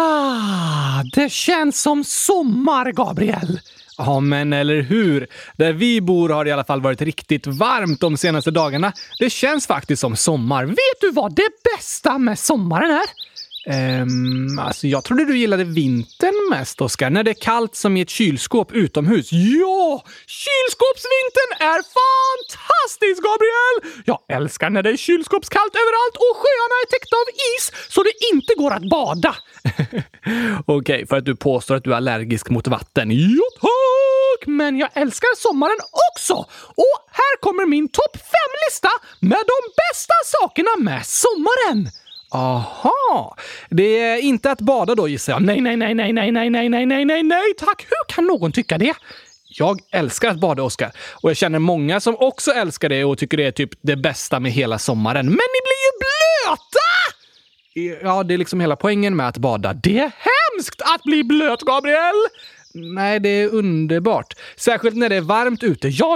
Ah, det känns som sommar, Gabriel. Ja, men eller hur? Där vi bor har det i alla fall varit riktigt varmt de senaste dagarna. Det känns faktiskt som sommar. Vet du vad det bästa med sommaren är? Alltså jag trodde du gillade vintern mest, Oskar. När det är kallt som i ett kylskåp utomhus. Ja, kylskåpsvintern är fantastisk, Gabriel! Jag älskar när det är kylskåpskallt överallt och sjöarna är täckta av is så det inte går att bada. Okej, för att du påstår att du är allergisk mot vatten. Jo tack! Men jag älskar sommaren också. Och här kommer min topp 5-lista med de bästa sakerna med sommaren. Aha, det är inte att bada då, gissar jag. Nej, tack. Hur kan någon tycka det? Jag älskar att bada, Oskar. Och jag känner många som också älskar det och tycker det är typ det bästa med hela sommaren. Men ni blir ju blöta! Ja, det är liksom hela poängen med att bada. Det är hemskt att bli blöt, Gabriel! Nej, det är underbart. Särskilt när det är varmt ute. Ja.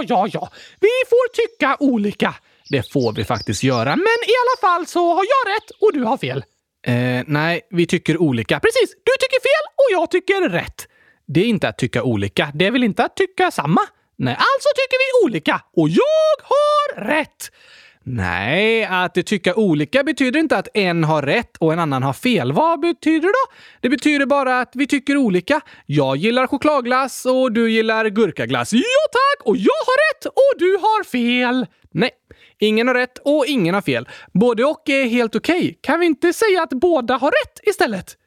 Vi får tycka olika. Det får vi faktiskt göra. Men i alla fall så har jag rätt och du har fel. Nej, vi tycker olika. Precis, du tycker fel och jag tycker rätt. Det är inte att tycka olika. Det är väl inte att tycka samma? Nej, alltså tycker vi olika. Och jag har rätt. Nej, att tycka olika betyder inte att en har rätt och en annan har fel. Vad betyder det då? Det betyder bara att vi tycker olika. Jag gillar chokladglass och du gillar gurkaglass. Ja tack! Och jag har rätt och du har fel. Nej, ingen har rätt och ingen har fel. Både och är helt okej. Kan vi inte säga att båda har rätt istället?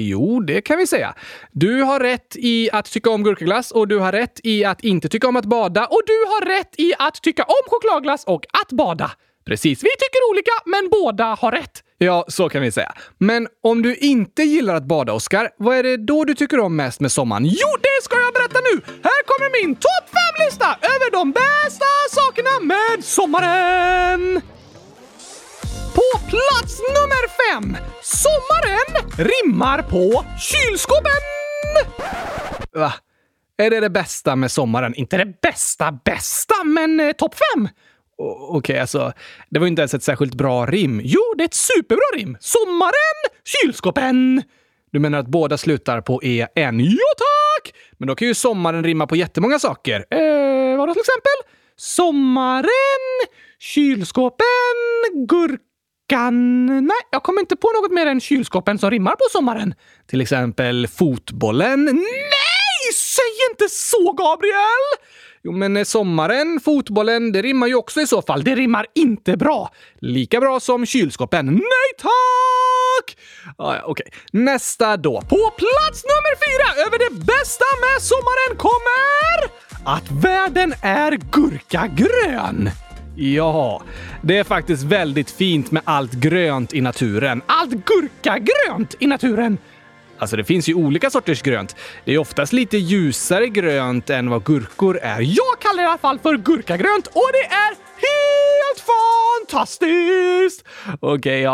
Jo, det kan vi säga. Du har rätt i att tycka om gurkaglass och du har rätt i att inte tycka om att bada och du har rätt i att tycka om chokladglass och att bada. Precis, vi tycker olika men båda har rätt. Ja, så kan vi säga. Men om du inte gillar att bada, Oskar, vad är det då du tycker om mest med sommaren? Jo, det ska jag berätta nu! Här kommer min topp 5-lista över de bästa sakerna med sommaren! På plats nummer 5. Sommaren rimmar på kylskåpen. Va? Är det det bästa med sommaren? Inte det bästa, men topp 5. Okej, alltså. Det var ju inte ens ett särskilt bra rim. Jo, det är ett superbra rim. Sommaren, kylskåpen. Du menar att båda slutar på en? Jo, tack! Men då kan ju sommaren rimma på jättemånga saker. Vad då till exempel? Sommaren, kylskåpen, gurkan... Nej, jag kommer inte på något mer än kylskåpen som rimmar på sommaren. Till exempel fotbollen. Nej, säg inte så, Gabriel! Jo, men sommaren, fotbollen, det rimmar ju också i så fall. Det rimmar inte bra. Lika bra som kylskåpen. Nej, tack! Ah, ja, okej. Nästa då. På plats nummer 4 över det bästa med sommaren kommer... att världen är gurkagrön. Ja, det är faktiskt väldigt fint med allt grönt i naturen. Allt gurkagrönt i naturen. Alltså det finns ju olika sorters grönt. Det är oftast lite ljusare grönt än vad gurkor är. Jag kallar det i alla fall för gurkagrönt och det är helt fantastiskt! Okej.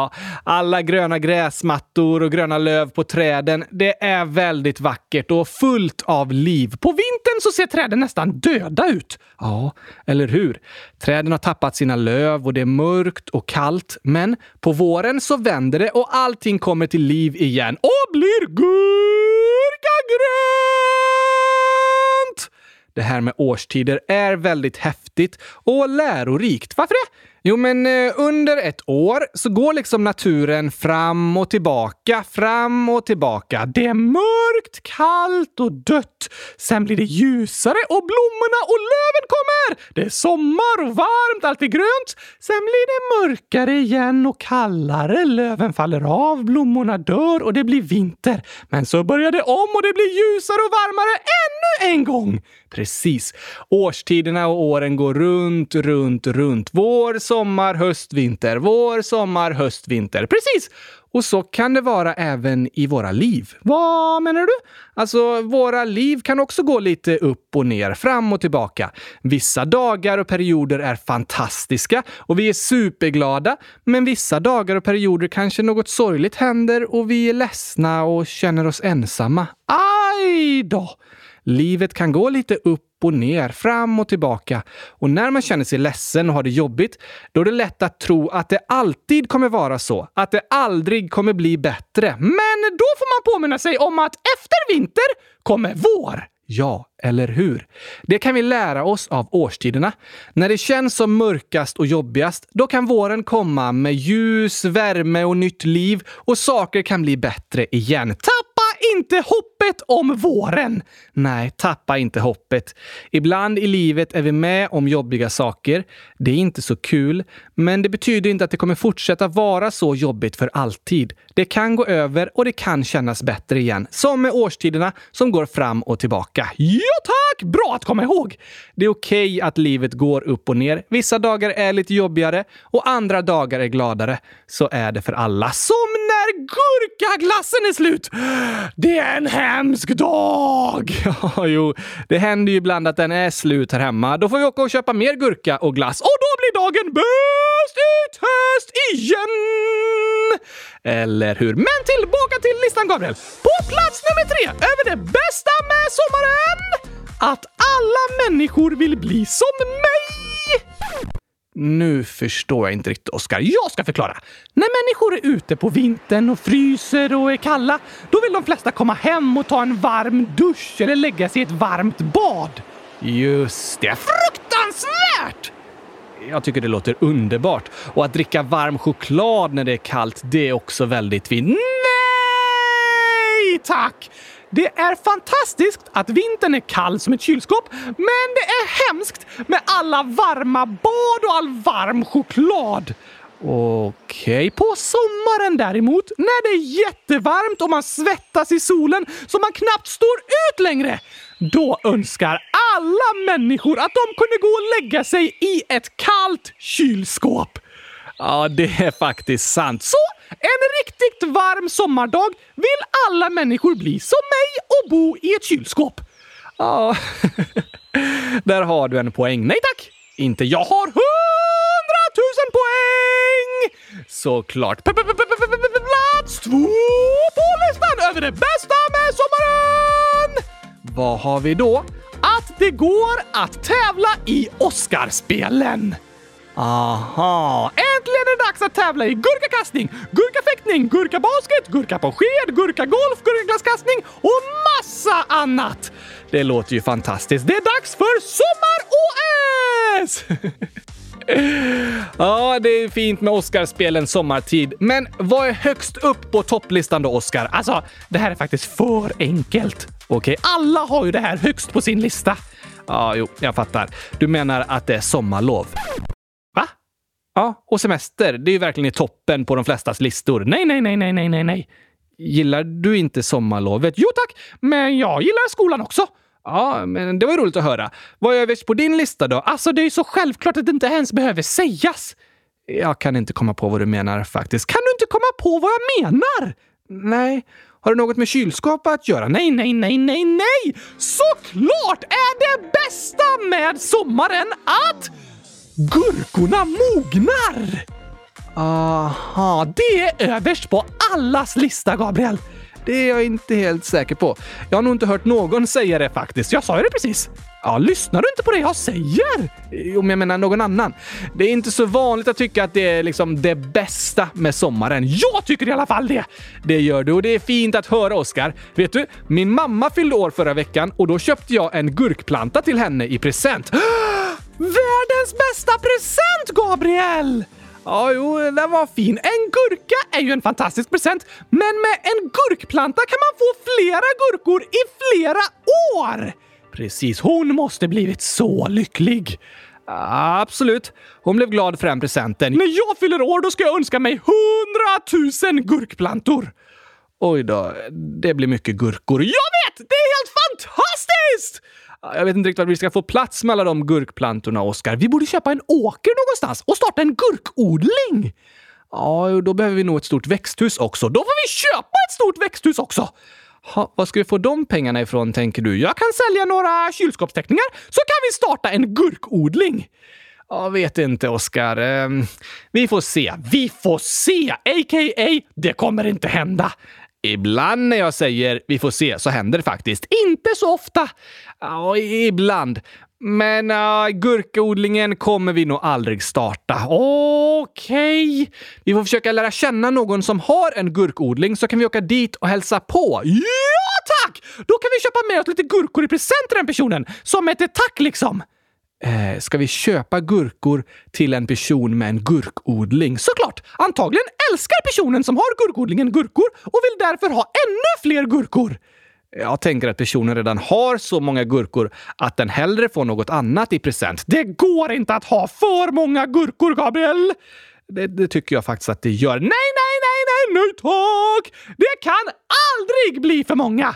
Alla gröna gräsmattor och gröna löv på träden. Det är väldigt vackert och fullt av liv. På vintern så ser träden nästan döda ut. Ja, eller hur? Träden har tappat sina löv och det är mörkt och kallt. Men på våren så vänder det och allting kommer till liv igen. Och blir gurkagrönt! Det här med årstider är väldigt häftigt och lärorikt. Varför det? Jo, men under ett år så går liksom naturen fram och tillbaka, Det är mörkt, kallt och dött. Sen blir det ljusare och blommorna och löven kommer. Det är sommar och varmt, allt är grönt. Sen blir det mörkare igen och kallare. Löven faller av, blommorna dör och det blir vinter. Men så börjar det om och det blir ljusare och varmare ännu en gång. Precis. Årstiderna och åren går runt. Sommar, höst, vinter. Vår, sommar, höst, vinter. Precis! Och så kan det vara även i våra liv. Vad menar du? Alltså, våra liv kan också gå lite upp och ner, fram och tillbaka. Vissa dagar och perioder är fantastiska och vi är superglada. Men vissa dagar och perioder kanske något sorgligt händer och vi är ledsna och känner oss ensamma. Aj då! Livet kan gå lite upp och ner, fram och tillbaka. Och när man känner sig ledsen och har det jobbigt, då är det lätt att tro att det alltid kommer vara så. Att det aldrig kommer bli bättre. Men då får man påminna sig om att efter vinter kommer vår. Ja, eller hur? Det kan vi lära oss av årstiderna. När det känns som mörkast och jobbigast, då kan våren komma med ljus, värme och nytt liv. Och saker kan bli bättre igen. Tappa inte hoppet om våren! Nej, tappa inte hoppet. Ibland i livet är vi med om jobbiga saker. Det är inte så kul. Men det betyder inte att det kommer fortsätta vara så jobbigt för alltid. Det kan gå över och det kan kännas bättre igen. Som med årstiderna som går fram och tillbaka. Ja tack! Bra att komma ihåg! Det är okej att livet går upp och ner. Vissa dagar är lite jobbigare och andra dagar är gladare. Så är det för alla. Som när gurkaglassen är slut! Det är en hemsk dag! Ja, jo. Det händer ju ibland att den är slut här hemma. Då får vi åka och köpa mer gurka och glass. Och då blir dagen bäst i test igen! Eller hur? Men tillbaka till listan, Gabriel. På plats nummer 3 över det bästa med sommaren. Att alla människor vill bli som mig. Nu förstår jag inte riktigt, Oskar. Jag ska förklara. När människor är ute på vintern och fryser och är kalla, då vill de flesta komma hem och ta en varm dusch eller lägga sig i ett varmt bad. Just det. Fruktansvärt! Jag tycker det låter underbart. Och att dricka varm choklad när det är kallt, det är också väldigt fint. Nej, tack! Det är fantastiskt att vintern är kall som ett kylskåp, men det är hemskt med alla varma bad och all varm choklad. Okej, på sommaren däremot, när det är jättevarmt och man svettas i solen så man knappt står ut längre, då önskar alla människor att de kunde gå och lägga sig i ett kallt kylskåp. Ja, det är faktiskt sant. Så en riktigt varm sommardag vill alla människor bli som mig och bo i ett kylskåp. Ja, där har du en poäng. Nej tack, inte jag har 100 000 poäng! Såklart. Plats 2 på listan över det bästa med sommaren! Vad har vi då? Att det går att tävla i Oscarspelen. Aha, äntligen är det dags att tävla i gurkakastning, gurkafäktning, gurkabasket, gurka på sked, gurkagolf, gurkaglasskastning och massa annat. Det låter ju fantastiskt. Det är dags för sommar-OS! Ja, det är fint med Oscarspelen sommartid. Men vad är högst upp på topplistan då, Oscar? Alltså, det här är faktiskt för enkelt. Okej, alla har ju det här högst på sin lista. Ja, jo, jag fattar. Du menar att det är sommarlov. Va? Ja, och semester. Det är ju verkligen i toppen på de flestas listor. Nej. Gillar du inte sommarlovet? Jo tack, men jag gillar skolan också. Ja, men det var ju roligt att höra. Vad är överst på din lista då? Alltså, det är ju så självklart att det inte ens behöver sägas. Jag kan inte komma på vad du menar faktiskt. Kan du inte komma på vad jag menar? Nej. Har du något med kylskåp att göra? Nej. Såklart är det bästa med sommaren att gurkorna mognar! Aha, det är överst på allas lista, Gabriel. Det är jag inte helt säker på. Jag har nog inte hört någon säga det faktiskt. Jag sa ju det precis. Ja, lyssnar du inte på det jag säger? Om jag menar någon annan. Det är inte så vanligt att tycka att det är liksom det bästa med sommaren. Jag tycker i alla fall det. Det gör du och det är fint att höra, Oskar. Vet du, min mamma fyllde år förra veckan och då köpte jag en gurkplanta till henne i present. Världens bästa present, Gabriel! Ja, jo, den var fin. En gurka är ju en fantastisk present. Men med en gurkplanta kan man få flera gurkor i flera år. Precis, hon måste blivit så lycklig. Absolut. Hon blev glad för den presenten. När jag fyller år då ska jag önska mig 100 000 gurkplantor. Oj då, det blir mycket gurkor. Jag vet, det är helt fantastiskt! Jag vet inte riktigt vad vi ska få plats med alla de gurkplantorna, Oskar. Vi borde köpa en åker någonstans och starta en gurkodling. Ja, då behöver vi nog ett stort växthus också. Då får vi köpa ett stort växthus också. Ha, vad ska vi få de pengarna ifrån, tänker du? Jag kan sälja några kylskåpsteckningar så kan vi starta en gurkodling. Jag vet inte, Oskar. Vi får se. A.k.a. det kommer inte hända. Ibland när jag säger vi får se så händer det faktiskt. Inte så ofta. Ja, ibland. Men gurkodlingen kommer vi nog aldrig starta. Okej. Vi får försöka lära känna någon som har en gurkodling så kan vi åka dit och hälsa på. Ja, tack! Då kan vi köpa med oss lite gurkor i present till den personen. Som ett tack liksom. Ska vi köpa gurkor till en person med en gurkodling? Såklart! Antagligen älskar personen som har gurkodlingen gurkor och vill därför ha ännu fler gurkor. Jag tänker att personen redan har så många gurkor att den hellre får något annat i present. Det går inte att ha för många gurkor, Gabriel! Det tycker jag faktiskt att det gör. Nej, tack! Det kan aldrig bli för många!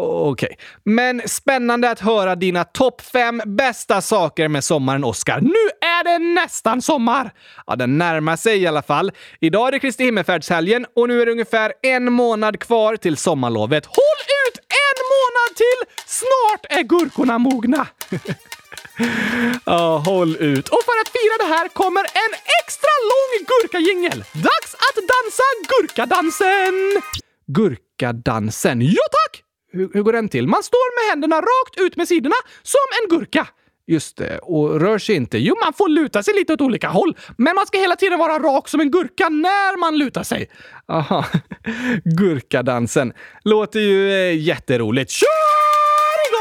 Okej, men spännande att höra dina topp 5 bästa saker med sommaren, Oscar. Nu är det nästan sommar! Ja, den närmar sig i alla fall. Idag är det Kristi Himmelfärdshelgen och nu är det ungefär en månad kvar till sommarlovet. Håll ut en månad till! Snart är gurkorna mogna! Ja, håll ut. Och för att fira det här kommer en extra lång gurkajingel. Dags att dansa gurkadansen! Gurkadansen, ja tack! Hur går den till? Man står med händerna rakt ut med sidorna som en gurka. Just det, och rör sig inte. Jo, man får luta sig lite åt olika håll. Men man ska hela tiden vara rak som en gurka när man lutar sig. Aha, gurkadansen. Låter ju jätteroligt. Kör igång!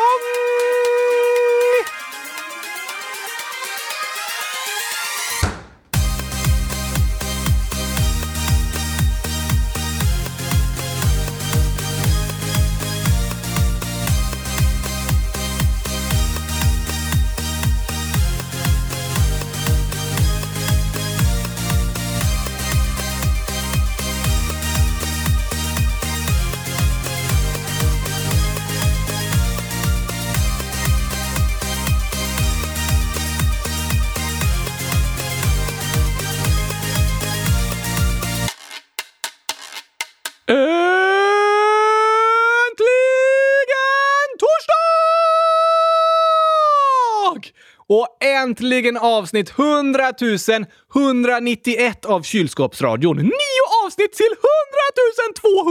Äntligen avsnitt 100 191 av Kylskåpsradion. 9 avsnitt till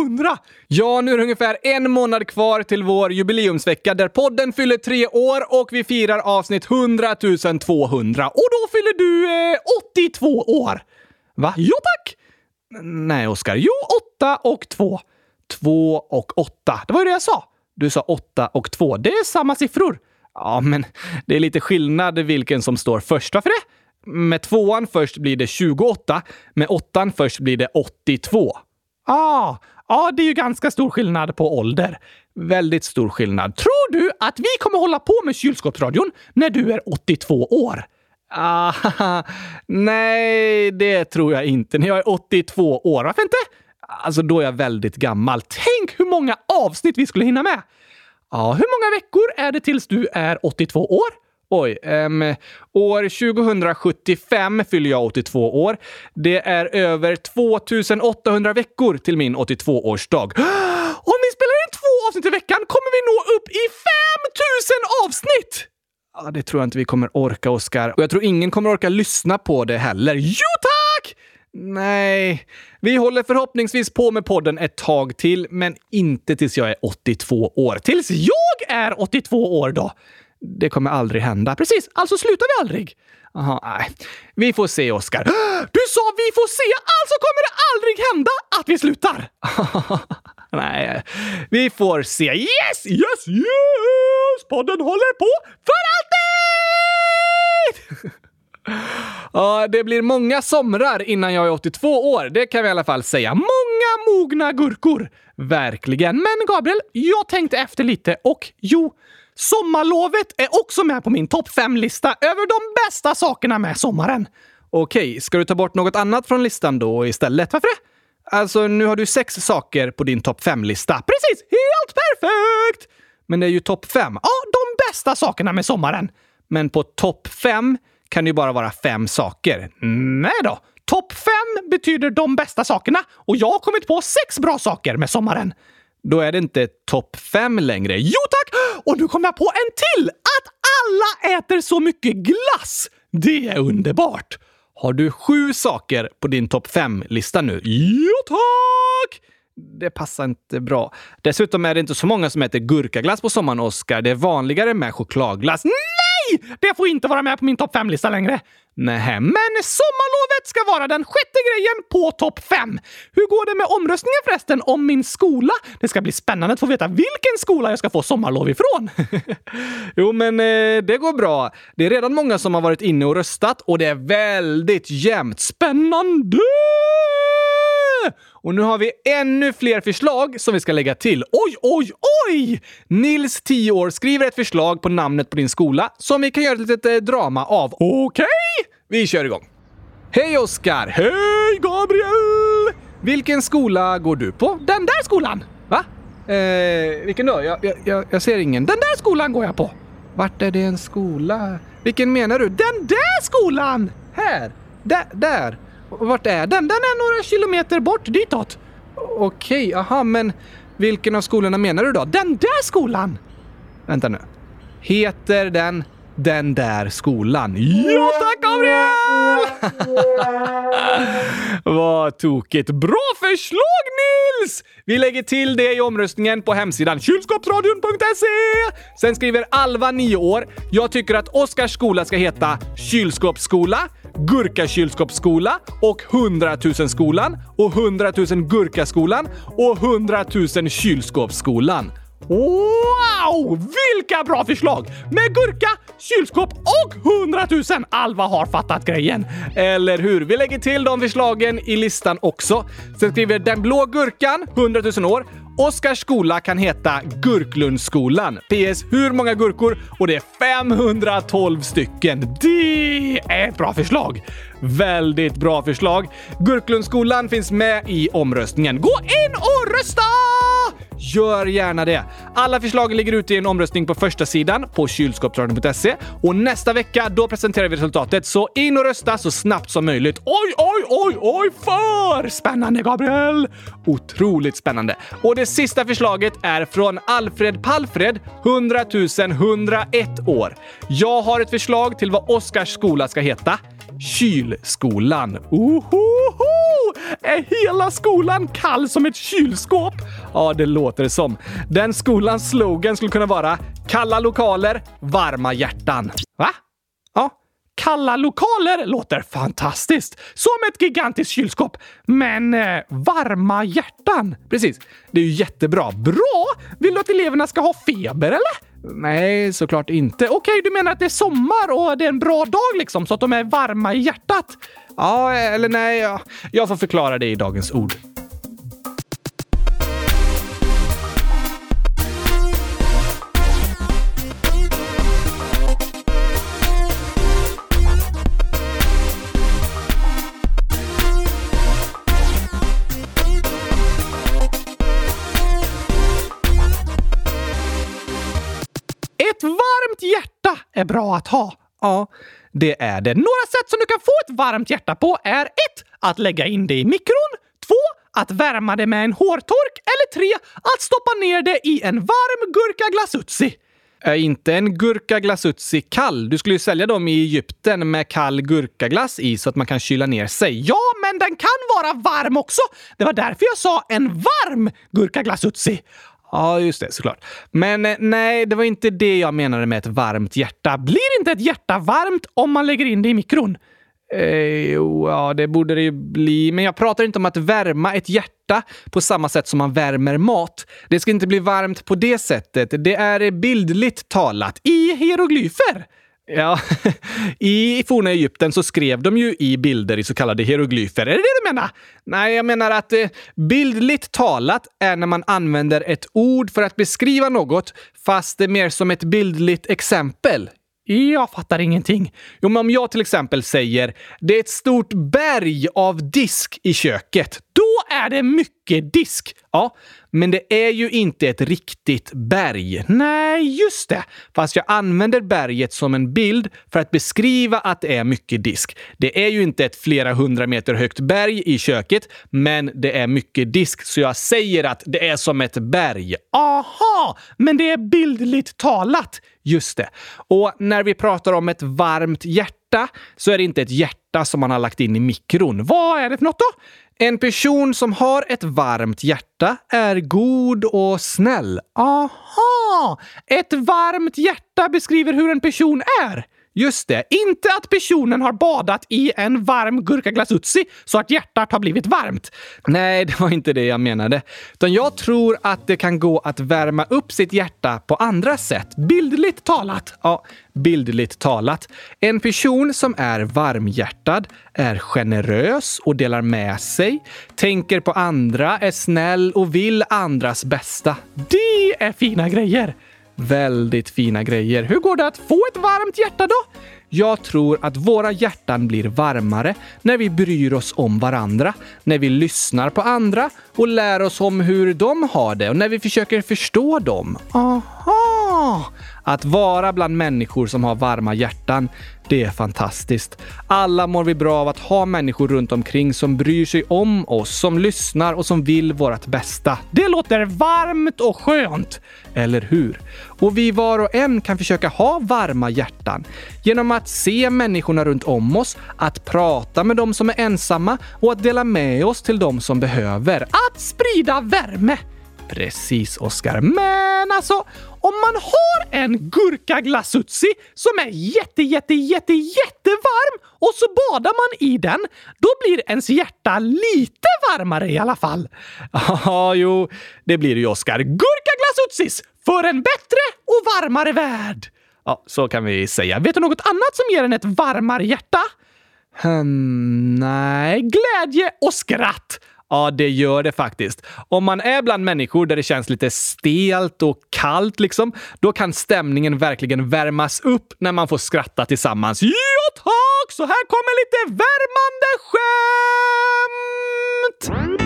100 200. Ja, nu är det ungefär en månad kvar till vår jubileumsvecka där podden fyller 3 år och vi firar avsnitt 100 200. Och då fyller du 82 år. Va? Jo tack! Nej, Oskar. Jo, 8 och 2. 2 och 8. Det var ju det jag sa. Du sa 8 och 2. Det är samma siffror. Ja, men det är lite skillnad vilken som står första för det. Med 2:an först blir det 28. Med 8:an först blir det 82. Ja, det är ju ganska stor skillnad på ålder. Väldigt stor skillnad. Tror du att vi kommer hålla på med kylskåpsradion när du är 82 år? Ah, nej, det tror jag inte. När jag är 82 år, varför inte? Alltså, då är jag väldigt gammal. Tänk hur många avsnitt vi skulle hinna med. Ja, hur många veckor är det tills du är 82 år? Oj, år 2075 fyller jag 82 år. Det är över 2800 veckor till min 82-årsdag. Om vi spelar in 2 avsnitt i veckan kommer vi nå upp i 5000 avsnitt! Ja, det tror jag inte vi kommer orka, Oskar. Och jag tror ingen kommer orka lyssna på det heller. Jo, tack! Nej, vi håller förhoppningsvis på med podden ett tag till, men inte tills jag är 82 år. Tills jag är 82 år då. Det kommer aldrig hända. Precis, alltså slutar vi aldrig. Aha, nej. Vi får se, Oskar. Du sa vi får se, alltså kommer det aldrig hända att vi slutar. Nej, vi får se. Yes, yes, yes! Podden håller på för alltid! Ja, det blir många somrar innan jag är 82 år. Det kan vi i alla fall säga. Många mogna gurkor. Verkligen. Men Gabriel, jag tänkte efter lite och jo, sommarlovet är också med på min topp 5-lista över de bästa sakerna med sommaren. Okej, ska du ta bort något annat från listan då istället? Varför det? Alltså, nu har du 6 saker på din topp 5-lista. Precis, helt perfekt! Men det är ju topp 5. Ja, de bästa sakerna med sommaren. Men på topp 5 kan det ju bara vara 5 saker. Nej då. Topp 5 betyder de bästa sakerna. Och jag har kommit på 6 bra saker med sommaren. Då är det inte topp 5 längre. Jo tack! Och nu kommer jag på en till! Att alla äter så mycket glass! Det är underbart! Har du 7 saker på din topp 5-lista nu? Jo tack! det passar inte bra. Dessutom är det inte så många som äter gurkaglass på sommaren, Oskar. Det är vanligare med chokladglass. Nej! Det får inte vara med på min topp 5-lista längre. Nej, men sommarlovet ska vara den sjätte grejen på topp 5. Hur går det med omröstningen förresten om min skola? Det ska bli spännande att få veta vilken skola jag ska få sommarlov ifrån. Jo, men det går bra. Det är redan många som har varit inne och röstat och det är väldigt jämnt. Spännande! Och nu har vi ännu fler förslag som vi ska lägga till. Oj, oj, oj! Nils, 10 år, skriver ett förslag på namnet på din skola som vi kan göra ett litet drama av. Okej! Vi kör igång. Hej Oskar! Hej Gabriel! Vilken skola går du på? Den där skolan! Va? Vilken då? Jag ser ingen. Den där skolan går jag på. Vart är det en skola? Vilken menar du? Den där skolan! Här! Där! Vart är den? Den är några kilometer bort ditåt. Okej, aha, men vilken av skolorna menar du då? Den där skolan! Vänta nu. Heter den där skolan? Ja, tack Gabriel! Vad tokigt. Bra förslag Nils! Vi lägger till det i omröstningen på hemsidan kylskåpsradion.se. Sen skriver Alva, 9 år. Jag tycker att Oskars skola ska heta Kylskåpsskola, Gurkakylskåpsskola och 100 000-skolan och 100 000 gurkaskolan och 100 000 kylskåpsskolan. Wow! Vilka bra förslag! Med gurka, kylskåp och 100 000. Alva har fattat grejen. Eller hur? Vi lägger till de förslagen i listan också. Sen skriver den blå gurkan, 100 000 år. Oskars skola kan heta Gurklundsskolan. PS, hur många gurkor? Och det är 512 stycken. Det är ett bra förslag. Väldigt bra förslag. Gurklundsskolan finns med i omröstningen. Gå in och rösta! Gör gärna det. Alla förslag ligger ute i en omröstning på första sidan på kylskåpsradion.se. Och nästa vecka, då presenterar vi resultatet. Så in och rösta så snabbt som möjligt. Oj, oj, oj, oj, för spännande Gabriel. Otroligt spännande. Och det sista förslaget är från Alfred Palfred, 100 101 år. Jag har ett förslag till vad Oskars skola ska heta. Kylskolan. Ohoho! Är hela skolan kall som ett kylskåp? Ja, det låter det som. Den skolans slogan skulle kunna vara kalla lokaler, varma hjärtan. Va? Ja. Kalla lokaler låter fantastiskt. Som ett gigantiskt kylskåp. Men varma hjärtan. Precis. Det är ju jättebra. Bra! Vill du att eleverna ska ha feber eller? Nej, såklart inte. Okej, du menar att det är sommar och det är en bra dag liksom, så att de är varma i hjärtat? Ja, eller nej. Jag får förklara det i dagens ord. Ett varmt hjärta är bra att ha. Ja, det är det. Några sätt som du kan få ett varmt hjärta på är 1. Att lägga in det i mikron. 2. Att värma det med en hårtork. Eller 3. Att stoppa ner det i en varm gurkaglassutsi. Är inte en gurkaglassutsi kall? Du skulle ju sälja dem i Egypten med kall gurkaglass i så att man kan kyla ner sig. Ja, men den kan vara varm också. Det var därför jag sa en varm gurkaglassutsi. Ja, just det, såklart. Men nej, det var inte det jag menade med ett varmt hjärta. Blir inte ett hjärta varmt om man lägger in det i mikron? Jo, ja, det borde det ju bli. Men jag pratar inte om att värma ett hjärta på samma sätt som man värmer mat. Det ska inte bli varmt på det sättet. Det är bildligt talat i hieroglyfer. Ja, i forna Egypten så skrev de ju i bilder i så kallade hieroglyfer. Är det det du menar? Nej, jag menar att bildligt talat är när man använder ett ord för att beskriva något fast det är mer som ett bildligt exempel. Jag fattar ingenting. Jo, men om jag till exempel säger det är ett stort berg av disk i köket, då är det mycket disk. Ja, men det är ju inte ett riktigt berg. Nej, just det. Fast jag använder berget som en bild för att beskriva att det är mycket disk. Det är ju inte ett flera hundra meter högt berg i köket, men det är mycket disk. Så jag säger att det är som ett berg. Aha, men det är bildligt talat. Just det. Och när vi pratar om ett varmt hjärta så är det inte ett hjärta som man har lagt in i mikron. Vad är det för något då? En person som har ett varmt hjärta är god och snäll. Aha! Ett varmt hjärta beskriver hur en person är. Just det, inte att personen har badat i en varm gurkaglassutsi så att hjärtat har blivit varmt. Nej, det var inte det jag menade. Utan jag tror att det kan gå att värma upp sitt hjärta på andra sätt. Bildligt talat. Ja, bildligt talat. En person som är varmhjärtad är generös och delar med sig. Tänker på andra, är snäll och vill andras bästa. Det är fina grejer. Väldigt fina grejer. Hur går det att få ett varmt hjärta då? Jag tror att våra hjärtan blir varmare när vi bryr oss om varandra, när vi lyssnar på andra och lär oss om hur de har det och när vi försöker förstå dem. Aha! Att vara bland människor som har varma hjärtan, det är fantastiskt. Alla mår vi bra av att ha människor runt omkring som bryr sig om oss, som lyssnar och som vill vårt bästa. Det låter varmt och skönt, eller hur? Och vi var och en kan försöka ha varma hjärtan genom att se människorna runt om oss, att prata med dem som är ensamma och att dela med oss till dem som behöver. Att sprida värme! Precis, Oskar. Men alltså, om man har en gurkaglassutsi som är jättevarm och så badar man i den, då blir ens hjärta lite varmare i alla fall. Ja, jo, det blir ju, Oskar. Gurkaglassutsis för en bättre och varmare värld. Ja, så kan vi säga. Vet du något annat som ger en ett varmare hjärta? Nej, glädje och skratt. Ja, det gör det faktiskt. Om man är bland människor där det känns lite stelt och kallt liksom, då kan stämningen verkligen värmas upp när man får skratta tillsammans. Ja, tack! Så här kommer lite värmande skämt!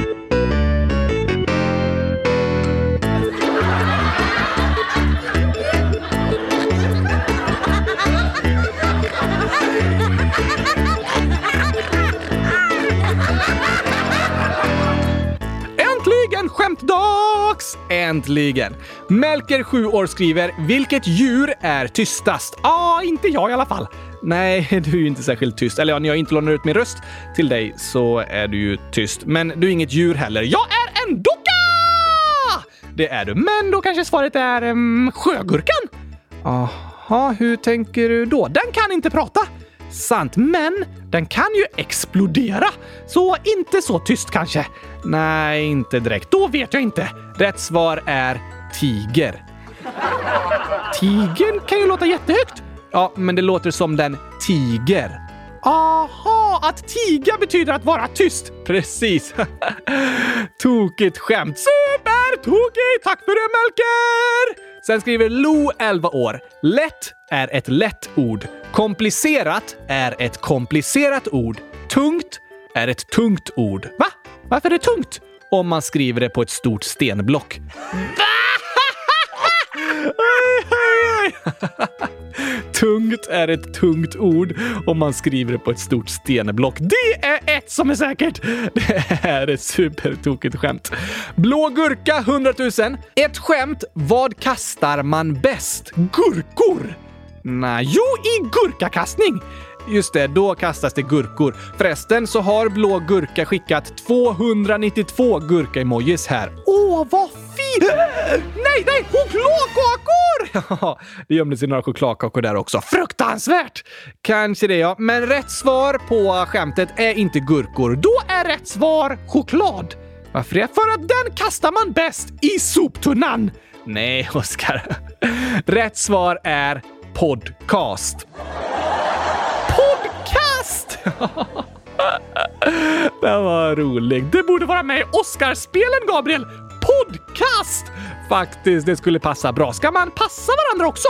Äntligen skämtdags! Äntligen! Melker 7 år skriver: vilket djur är tystast? Inte jag i alla fall. Nej, du är ju inte särskilt tyst. Eller ja, när jag inte lånar ut min röst till dig så är du ju tyst. Men du är inget djur heller. Jag är en docka! Det är du. Men då kanske svaret är sjögurkan. Aha, hur tänker du då? Den kan inte prata. Sant, men den kan ju explodera. Så inte så tyst kanske. Nej, inte direkt. Då vet jag inte. Rätt svar är tiger. Tigern kan ju låta jättehögt. Ja, men det låter som den tiger. Aha, att tiga betyder att vara tyst. Precis. Tokigt skämt. Supertokigt. Tack för det, Melker! Sen skriver Lo, 11 år. Lätt är ett lätt ord. Komplicerat är ett komplicerat ord. Tungt är ett tungt ord. Va? Varför är det tungt? Om man skriver det på ett stort stenblock. Tungt är ett tungt ord om man skriver det på ett stort stenblock. Det är ett som är säkert. Det här är ett supertokigt skämt. Blå gurka, 100 000. Ett skämt, vad kastar man bäst? Gurkor! Nej, jo, i gurkakastning. Just det, då kastas det gurkor. Förresten så har Blå gurka skickat 292 gurka-emojis här. Åh, vad fint! Nej, chokladkakor! Ja, det gömde sig några chokladkakor där också. Fruktansvärt! Kanske det, ja. Men rätt svar på skämtet är inte gurkor. Då är rätt svar choklad. Varför det? För att den kastar man bäst i soptunnan. Nej, Oskar. Rätt svar är podcast. Podcast! Det var roligt. Det borde vara med i Oscarspelen, Gabriel. Podcast! Faktiskt, det skulle passa bra. Ska man passa varandra också?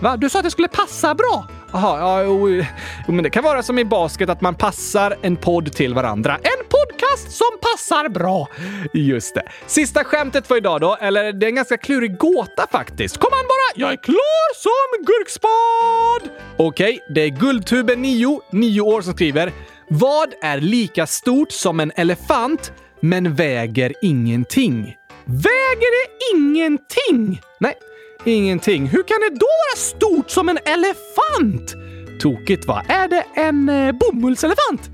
Va? Du sa att det skulle passa bra. Jaha, ja, men det kan vara som i basket att man passar en podd till varandra. En podcast som passar bra. Just det. Sista skämtet för idag då, eller det är en ganska klurig gåta faktiskt. Kom an bara, jag är klar som gurkspad! Okej, det är Guldtuben 9 år som skriver: vad är lika stort som en elefant men väger ingenting? Väger det ingenting? Nej. Ingenting. Hur kan det då vara stort som en elefant? Tokigt, va? Är det en bomullselefant?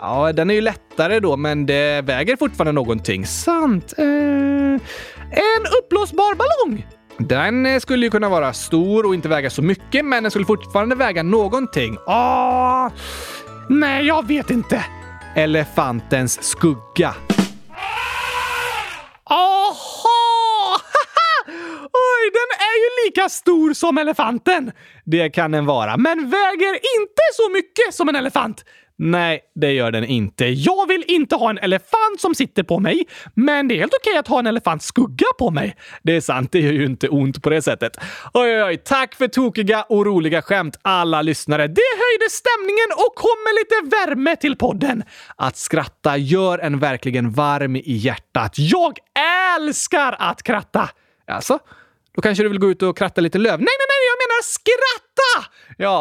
Ja, den är ju lättare då, men det väger fortfarande någonting. Sant. En uppblåsbar ballong! Den skulle ju kunna vara stor och inte väga så mycket, men den skulle fortfarande väga någonting. Ah, nej, jag vet inte. Elefantens skugga. Aha! Oj, den är ju lika stor som elefanten. Det kan den vara, men väger inte så mycket som en elefant. Nej, det gör den inte. Jag vill inte ha en elefant som sitter på mig, men det är helt okej att ha en elefantskugga på mig. Det är sant, det gör ju inte ont på det sättet. Oj, oj, tack för tokiga och roliga skämt, alla lyssnare. Det höjde stämningen och kom med lite värme till podden. Att skratta gör en verkligen varm i hjärtat. Jag älskar att kratta. Alltså, då kanske du vill gå ut och kratta lite löv. Nej, jag menar skratta! Ja,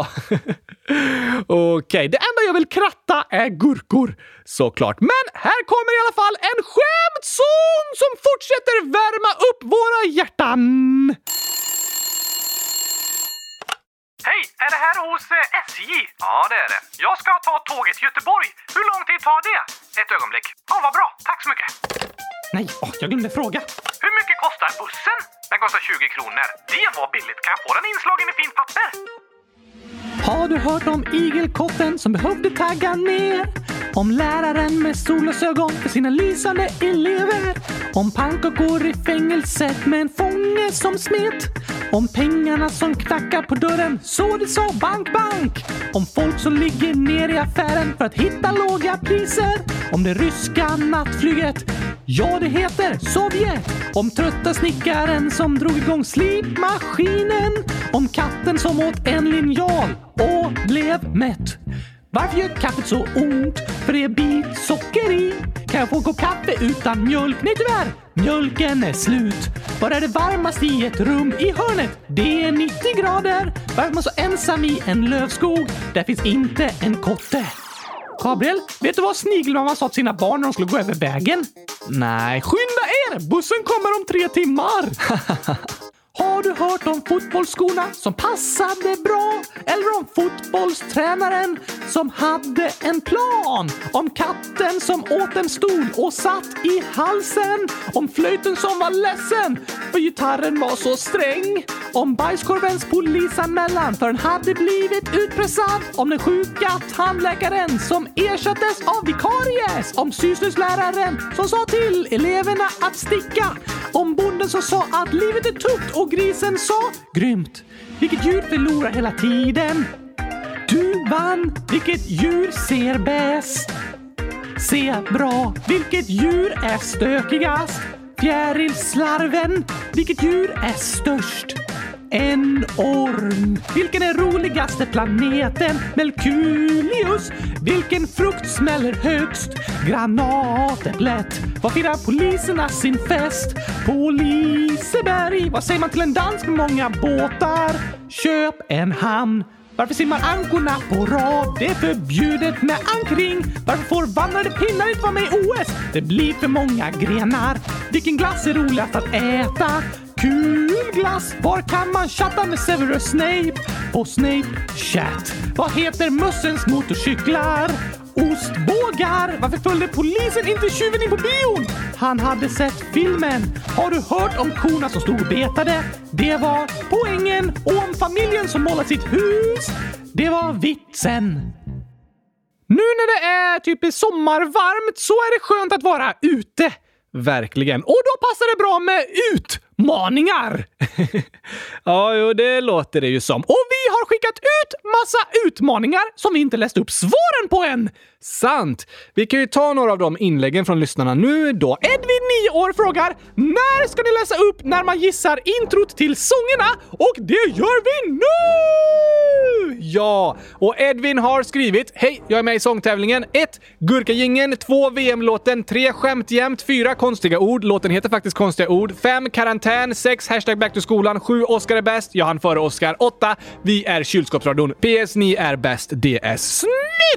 okej. Det enda jag vill kratta är gurkor, såklart. Men här kommer i alla fall en skämtzon som fortsätter värma upp våra hjärtan. Hej, är det här hos SJ? Ja, det är det. Jag ska ta tåget till Göteborg. Hur lång tid tar det? Ett ögonblick. Ja, vad bra. Tack så mycket. Nej, jag glömde fråga. Hur mycket kostar bussen? Den kostar 20 kronor. Det var billigt. Kan jag få den inslagen i fint papper? Har du hört om igelkotten som behövde tagga ner? Om läraren med solglasögon för sina lysande elever? Om pannkakor i fängelset med en fånge som smet? Om pengarna som knackar på dörren så det sa bank, bank? Om folk som ligger ner i affären för att hitta låga priser? Om det ryska nattflyget? Ja, det heter Sovjet. Om trötta snickaren som drog igång slipmaskinen. Om katten som åt en linjal och blev mätt. Varför gör kaffet så ont? För det är bitsocker i. Kan jag få gå kaffe utan mjölk? Nej tyvärr, mjölken är slut. Var är det varmast i ett rum i hörnet? Det är 90 grader. Varför är man så ensam i en lövskog? Där finns inte en kotte. Gabriel, vet du vad snigelmamma sa till sina barn när de skulle gå över vägen? Nej, skynda er! Bussen kommer om 3 timmar! Har du hört om fotbollsskorna som passade bra? Eller om fotbollstränaren som hade en plan? Om katten som åt en stol och satt i halsen? Om flöjten som var ledsen för gitarren var så sträng? Om bajskorvens polisanmälan för den hade blivit utpressad? Om den sjuka tandläkaren som ersattes av vikaries? Om syslösläraren som sa till eleverna att sticka? Om bonden som sa att livet är tufft och grisen sa grymt. Vilket djur förlorar hela tiden? Du vann. Vilket djur ser bäst? Se bra. Vilket djur är stökigast? Fjärilslarven. Vilket djur är störst? En orm. Vilken är roligaste planeten? Melkulius. Vilken frukt smäller högst? Granatäpplet. Vad firar poliserna sin fest? På Liseberg. Vad säger man till en dans med många båtar? Köp en hamn. Varför simmar ankorna på rad? Det är förbjudet med ankring. Varför får vandrade pinnar inte vara med i OS? Det blir för många grenar. Vilken glass är roligast att äta? Kul glass. Var kan man chatta med Severus Snape? På Snape Chat. Vad heter mössens motorcyklar? Ostbågar. Varför följde polisen inte tjuven in på bion? Han hade sett filmen. Har du hört om korna som storbetade? Det var poängen. Och om familjen som målade sitt hus? Det var vitsen. Nu när det är typ sommarvarmt så är det skönt att vara ute. Verkligen. Och då passar det bra med utmaningar. Ja, jo, det låter det ju som. Och vi har skickat ut massa utmaningar som vi inte läst upp svaren på än. Sant. Vi kan ju ta några av de inläggen från lyssnarna nu då. Edvin, 9 år, frågar: när ska ni läsa upp när man gissar introt till sångerna? Och det gör vi nu! Ja, och Edvin har skrivit: hej, jag är med i sångtävlingen. 1. Gurkagingen. 2. VM-låten. 3. Skämtjämt. 4. Konstiga ord. Låten heter faktiskt Konstiga ord. 5. Karantän. 6. Hashtag back to skolan. 7. Oscar är bäst. Jag hann före Oscar. 8. Vi är kylskåpsradion. PS. Ni är bäst. DS.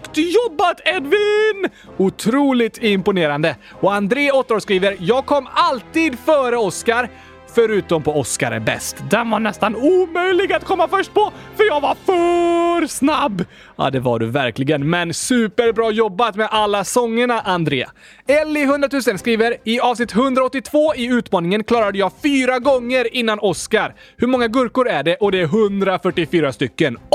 Snyggt jobbat, Edvin! Otroligt imponerande. Och André, 8 år, skriver: jag kom alltid före Oscar. Förutom på Oscar är bäst. Den var nästan omöjlig att komma först på, för jag var för snabb. Ja, det var du verkligen. Men superbra jobbat med alla sångerna, André. Ellie 100 000 skriver: i avsnitt 182 i utmaningen klarade jag 4 gånger innan Oscar. Hur många gurkor är det? Och det är 144 stycken. Oj!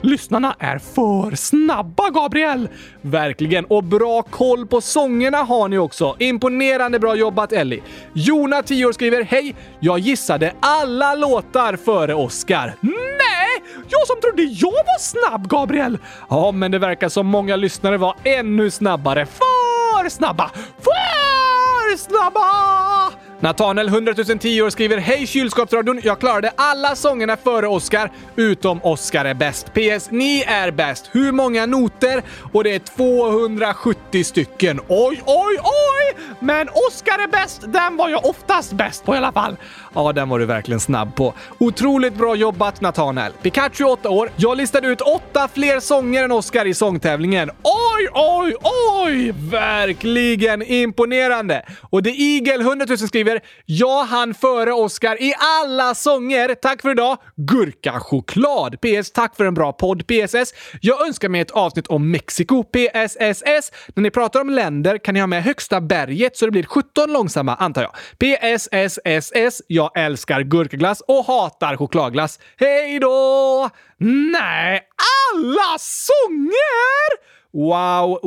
Lyssnarna är för snabba, Gabriel. Verkligen. Och bra koll på sångerna har ni också. Imponerande bra jobbat, Ellie. Jona 10 år skriver: hej, jag gissade alla låtar före Oscar. Nej! Jag som trodde jag var snabb, Gabriel. Ja, men det verkar som många lyssnare var ännu snabbare. För snabba! Nathaniel 100 010 år skriver: hej kylskåpsradion, jag klarade alla sångerna före Oscar utom Oscar är bäst. PS, ni är bäst. Hur många noter? Och det är 270 stycken. Oj! Men Oscar är bäst, den var jag oftast bäst på i alla fall. Ja, den var du verkligen snabb på. Otroligt bra jobbat, Nathaniel. Pikachu 8 år, jag listade ut 8 fler sånger än Oscar i sångtävlingen. Oj! Verkligen imponerande. Och The Eagle 100 000 skriver: jag hann före Oscar i alla sånger. Tack för idag. Gurka choklad. PS, tack för en bra podd. PSS, jag önskar mig ett avsnitt om Mexiko. PSSS, när ni pratar om länder kan ni ha med högsta berget så det blir 17 långsamma, antar jag. PSSSS, jag älskar gurkaglass och hatar chokladglass. Hej då! Nej, alla sånger! Wow.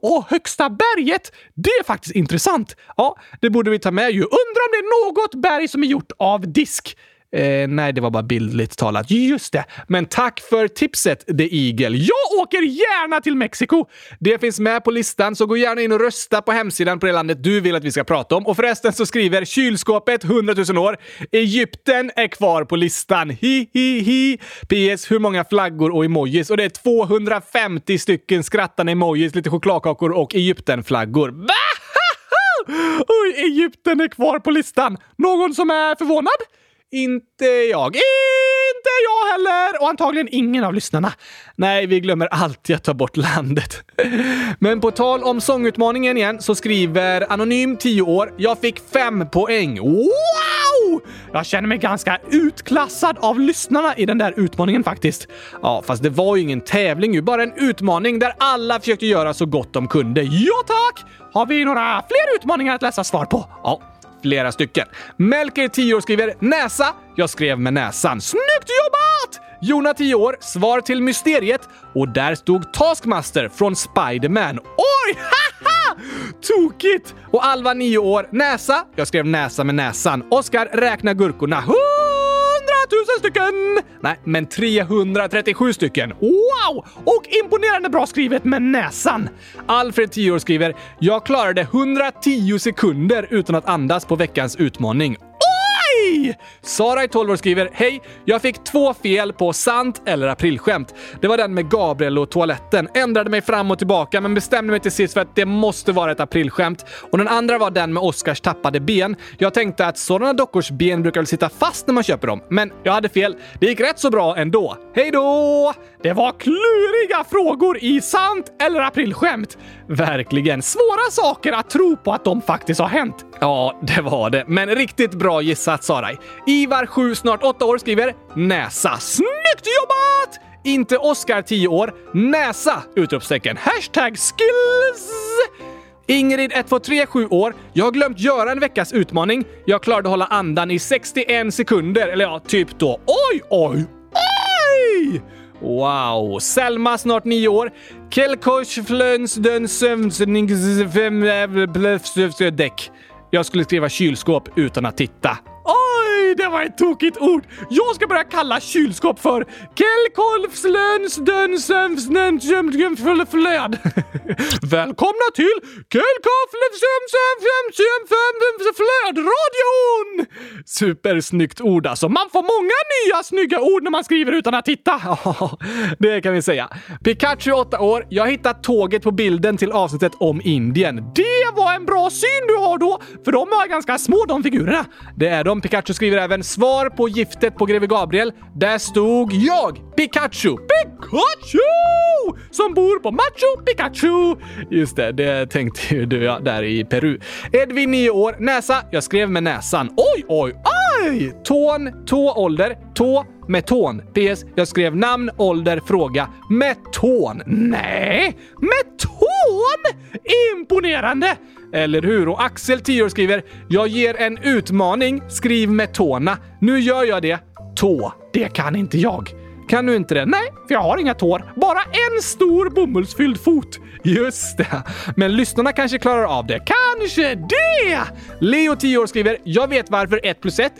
Och högsta berget, det är faktiskt intressant. Ja, det borde vi ta med ju. Undrar om det är något berg som är gjort av disk. Nej, det var bara bildligt talat. Just det. Men tack för tipset, The Eagle. Jag åker gärna till Mexiko. Det finns med på listan, så gå gärna in och rösta på hemsidan på det landet du vill att vi ska prata om. Och förresten så skriver kylskåpet 100 000 år: Egypten är kvar på listan. Hi. PS, hur många flaggor och emojis? Och det är 250 stycken skrattande emojis, lite chokladkakor och Egypten-flaggor. Va? Oj, Egypten är kvar på listan. Någon som är förvånad? Inte jag heller. Och antagligen ingen av lyssnarna. Nej, vi glömmer alltid att ta bort landet. Men på tal om sångutmaningen igen, så skriver Anonym 10 år: jag fick 5 poäng. Wow! Jag känner mig ganska utklassad av lyssnarna i den där utmaningen faktiskt. Ja, fast det var ju ingen tävling ju, bara en utmaning där alla försökte göra så gott de kunde. Ja tack! Har vi några fler utmaningar att läsa svar på? Ja, flera stycken. Melker 10 år skriver: näsa. Jag skrev med näsan. Snyggt jobbat! Jona 10 år: svar till mysteriet. Och där stod Taskmaster från Spider-Man. Oj, haha! Tokigt! Och Alva 9 år: näsa. Jag skrev näsa med näsan. Oskar, räkna gurkorna. 100 000 stycken! Nej, men 337 stycken. Wow! Och imponerande bra skrivet med näsan. Alfred 10 år skriver: jag klarade 110 sekunder utan att andas på veckans utmaning. Sara i 12 år skriver: hej, jag fick 2 fel på sant eller aprilskämt. Det var den med Gabriel och toaletten. Ändrade mig fram och tillbaka men bestämde mig till sist för att det måste vara ett aprilskämt. Och den andra var den med Oscars tappade ben. Jag tänkte att sådana dockors ben brukar väl sitta fast när man köper dem. Men jag hade fel. Det gick rätt så bra ändå. Hej då! Det var kluriga frågor i sant eller aprilskämt. Verkligen svåra saker att tro på att de faktiskt har hänt. Ja, det var det. Men riktigt bra gissat, Sarai. Ivar 7, snart 8 år, skriver: näsa. Snyggt jobbat! Inte Oscar 10 år. Näsa! Utropstecken. Hashtag skills! Ingrid 1237 år: jag har glömt göra en veckas utmaning. Jag klarade hålla andan i 61 sekunder. Eller ja, typ då. Oj! Wow. Selma, snart 9 år: Kelkosh flöns den sömnsningsfemblöfsdäck. Jag skulle skriva kylskåp utan att titta. Oj, det var ett tokigt ord. Jag ska börja kalla kylskåp för Kelkolfslönsdönsömsnömsömsnömsömsnömsflöd. Välkomna till Kelkolfslönsömsömsömsflödradion. Supersnyggt ord alltså. Man får många nya snygga ord när man skriver utan att titta. Det kan vi säga. Pikachu 8 år: jag hittat tåget på bilden till avsnittet om Indien. Det var en bra syn du har då, för de var ganska små de figurerna. Det är de. Pikachu skriver även: men svar på giftet på Greve Gabriel, där stod jag, Pikachu. Pikachu! Som bor på Machu Pikachu. Just det, det tänkte ju du där i Peru. Edvin, 9 år, näsa. Jag skrev med näsan. Oj, oj, aj! Tån, tåålder, tå med tån. PS, jag skrev namn, ålder, fråga med tån. Nej, med tån? Imponerande! Eller hur? Och Axel, 10 år, skriver: jag ger en utmaning, skriv med tårna. Nu gör jag det. Tå, det kan inte jag. Kan du inte det? Nej, för jag har inga tår. Bara en stor bomullsfylld fot. Just det. Men lyssnarna kanske klarar av det. Kanske det! Leo, 10 år, skriver: jag vet varför 1 + 1 =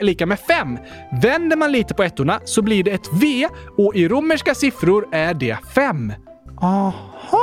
5. Vänder man lite på ettorna så blir det ett V. Och i romerska siffror är det 5. Aha!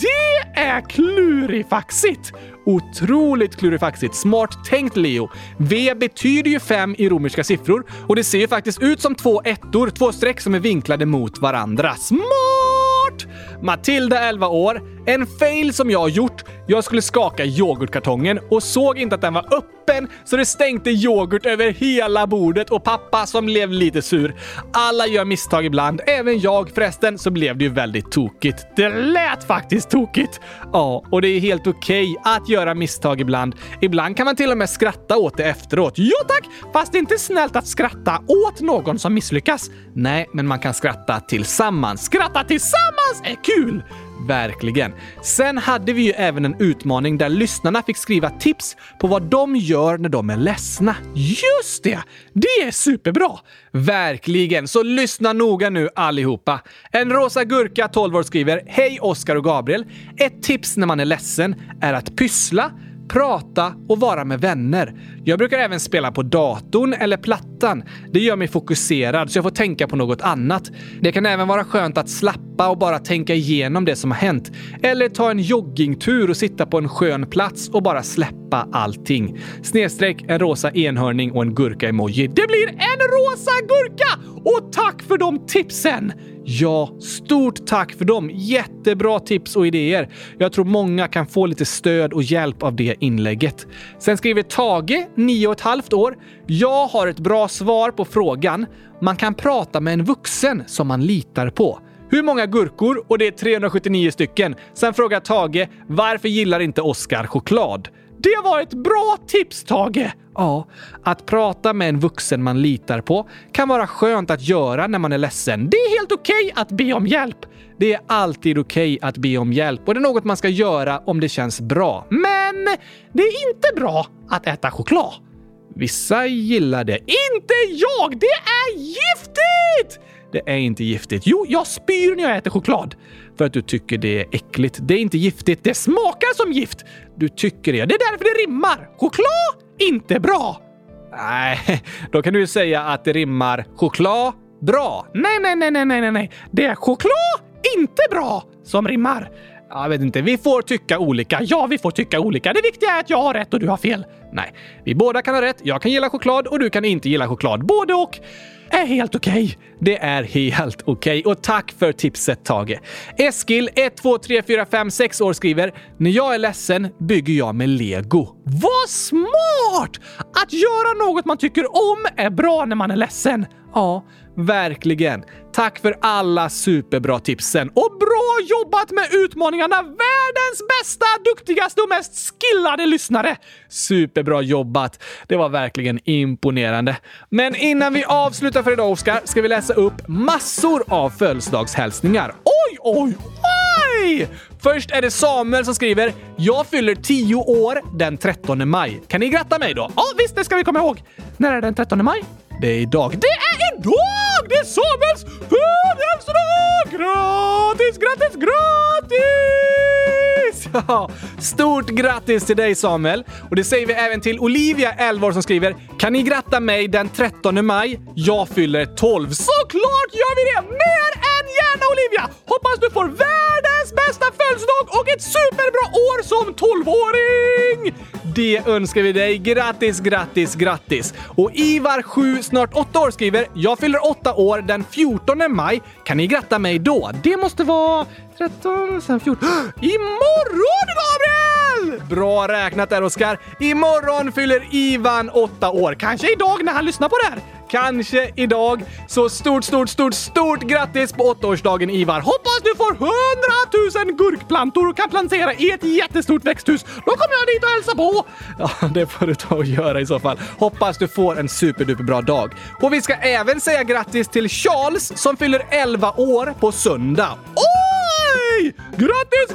Det är klurifaxigt! Otroligt klurifaxigt. Smart tänkt, Leo. V betyder ju 5 i romerska siffror. Och det ser ju faktiskt ut som 2 ettor, 2 streck som är vinklade mot varandra. Smart! Matilda, 11 år. En fail som jag har gjort. Jag skulle skaka yoghurtkartongen och såg inte att den var öppen, så det stänkte yoghurt över hela bordet och pappa som blev lite sur. Alla gör misstag ibland, även jag förresten, så blev det ju väldigt tokigt. Det lät faktiskt tokigt. Ja, och det är helt okej att göra misstag ibland. Ibland kan man till och med skratta åt det efteråt. Jo tack, fast det är inte snällt att skratta åt någon som misslyckas. Nej, men man kan skratta tillsammans. Skratta tillsammans är kul! Verkligen. Sen hade vi ju även en utmaning där lyssnarna fick skriva tips på vad de gör när de är ledsna. Just det! Det är superbra! Verkligen, så lyssna noga nu allihopa. En rosa gurka, 12 år, skriver: hej Oscar och Gabriel. Ett tips när man är ledsen är att pyssla, prata och vara med vänner. Jag brukar även spela på datorn eller plattan. Det gör mig fokuserad så jag får tänka på något annat. Det kan även vara skönt att slappa och bara tänka igenom det som har hänt. Eller ta en joggingtur och sitta på en skön plats och bara släppa allting. / en rosa enhörning och en gurka-emoji. Det blir en rosa gurka! Och tack för de tipsen! Ja, stort tack för dem. Jättebra tips och idéer. Jag tror många kan få lite stöd och hjälp av det inlägget. Sen skriver Tage, 9,5 år. Jag har ett bra svar på frågan. Man kan prata med en vuxen som man litar på. Hur många gurkor? Och det är 379 stycken. Sen frågar Tage: varför gillar inte Oscar choklad? Det var ett bra tips, Tage! Ja, att prata med en vuxen man litar på kan vara skönt att göra när man är ledsen. Det är helt okej att be om hjälp. Det är alltid okej att be om hjälp och det är något man ska göra om det känns bra. Men det är inte bra att äta choklad. Vissa gillar det. Inte jag! Det är giftigt! Det är inte giftigt. Jo, jag spyr när jag äter choklad. För att du tycker det är äckligt. Det är inte giftigt. Det smakar som gift. Du tycker det. Det är därför det rimmar. Choklad, inte bra. Nej, då kan du ju säga att det rimmar choklad, bra. Nej. Det är choklad, inte bra som rimmar. Jag vet inte, vi får tycka olika. Ja, vi får tycka olika. Det viktiga är att jag har rätt och du har fel. Nej, vi båda kan ha rätt. Jag kan gilla choklad och du kan inte gilla choklad. Både och är helt okej. Det är helt okej. Och tack för tipset, Tage. Eskil, 1, 2, 3, 4, 5, 6 år, skriver: när jag är ledsen bygger jag med Lego. Vad smart! Att göra något man tycker om är bra när man är ledsen. Ja, verkligen. Tack för alla superbra tipsen. Och bra jobbat med utmaningarna. Världens bästa, duktigaste och mest skillade lyssnare. Superbra jobbat. Det var verkligen imponerande. Men innan vi avslutar för idag, Oskar, ska vi läsa upp massor av födelsedagshälsningar. Oj, oj, oj! Först är det Samuel som skriver: jag fyller 10 år den 13 maj. Kan ni gratta mig då? Ja, visst, det ska vi komma ihåg. När är den 13 maj? Det är idag. Det är idag! Det är Samuels födelsedag! Grattis, grattis, grattis! Ja, stort grattis till dig, Samuel. Och det säger vi även till Olivia, 11 år, som skriver: kan ni gratta mig den 13 maj? Jag fyller 12. Såklart gör vi det! Mer än gärna, Olivia! Hoppas du får världens bästa födelsedag och ett superbra år som 12-åring! Det önskar vi dig. Grattis, grattis, grattis. Och Ivar, 7, snart 8 år, skriver: jag fyller 8 år den 14 maj. Kan ni gratta mig då? Det måste vara 13, sen 14. Imorgon, Gabriel! Bra räknat där, Oskar. Imorgon fyller Ivan 8 år. Kanske idag när han lyssnar på det här. Kanske idag. Så stort grattis på 8-årsdagen, Ivar. Hoppas du får 100 000 gurkplantor och kan plantera i ett jättestort växthus. Då kommer jag dit och hälsa på. Ja, det får du ta och göra i så fall. Hoppas du får en superduperbra dag. Och vi ska även säga grattis till Charles som fyller 11 år på söndag. Oj! Grattis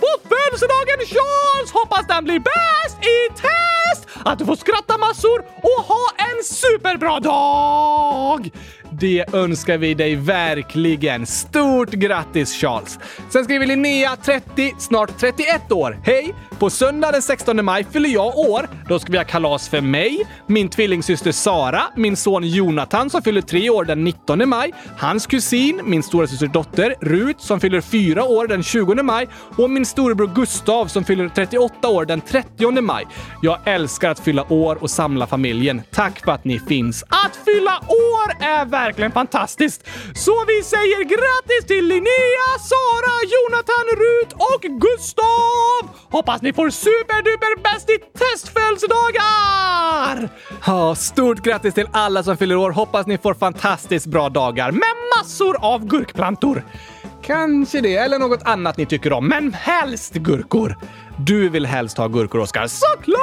på födelsedagen, Charles! Hoppas den blir bäst i test! Att du får skratta massor och ha en superbra dag! Det önskar vi dig verkligen. Stort grattis, Charles. Sen skriver Linnea, 30, snart 31 år. Hej, på söndag den 16 maj fyller jag år. Då ska vi ha kalas för mig, min tvillingsyster Sara, min son Jonathan som fyller 3 år den 19 maj, hans kusin, min stora systers dotter Rut som fyller 4 år den 20 maj och min storebror Gustav som fyller 38 år den 30 maj. Jag älskar att fylla år och samla familjen. Tack för att ni finns. Att fylla år är verkligen fantastiskt. Så vi säger grattis till Linnea, Sara, Jonathan, Rut och Gustav. Hoppas ni får superduper bäst i testfödelsedagar. Ja, stort grattis till alla som fyller år. Hoppas ni får fantastiskt bra dagar med massor av gurkplantor. Kanske det, eller något annat ni tycker om. Men helst gurkor. Du vill helst ha gurkor, Oskar. Såklart!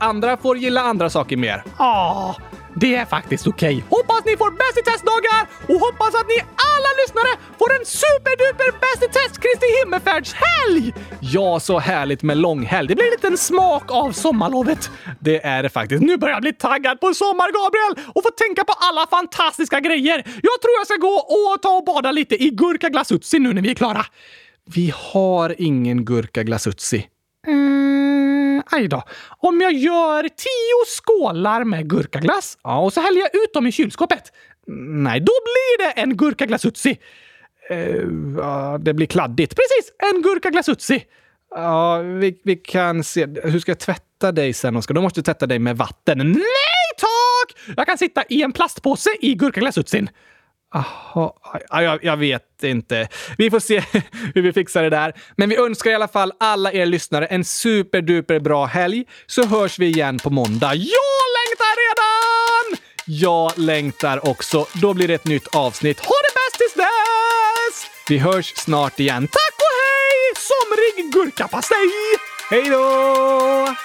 Andra får gilla andra saker mer. Ja, det är faktiskt okej. Hoppas ni får bäst i testdagar. Och hoppas att ni alla lyssnare får en superduper bäst i test Kristi himmelfärdshelg. Ja, så härligt med långhelg. Det blir en liten smak av sommarlovet. Det är det faktiskt. Nu börjar jag bli taggad på sommar, Gabriel. Och få tänka på alla fantastiska grejer. Jag tror jag ska gå och ta och bada lite i gurkaglassutsi nu när vi är klara. Vi har ingen gurkaglassutsi. Aj då. Om jag gör 10 skålar med gurkaglass, ja, och så häller jag ut dem i kylskåpet. Nej, då blir det en gurkaglassutsi. Det blir kladdigt. Precis, en gurkaglassutsi. Ja, vi kan se. Hur ska jag tvätta dig sen, Oskar? Då måste du tvätta dig med vatten. Nej, tack! Jag kan sitta i en plastpåse i gurkaglassutsin. Aha, jag vet inte. Vi får se hur vi fixar det där. Men vi önskar i alla fall alla er lyssnare en superduper bra helg. Så hörs vi igen på måndag. Jag längtar redan! Jag längtar också. Då blir det ett nytt avsnitt. Ha det bäst tills dess! Vi hörs snart igen. Tack och hej! Somrig gurkapastej! Hej då!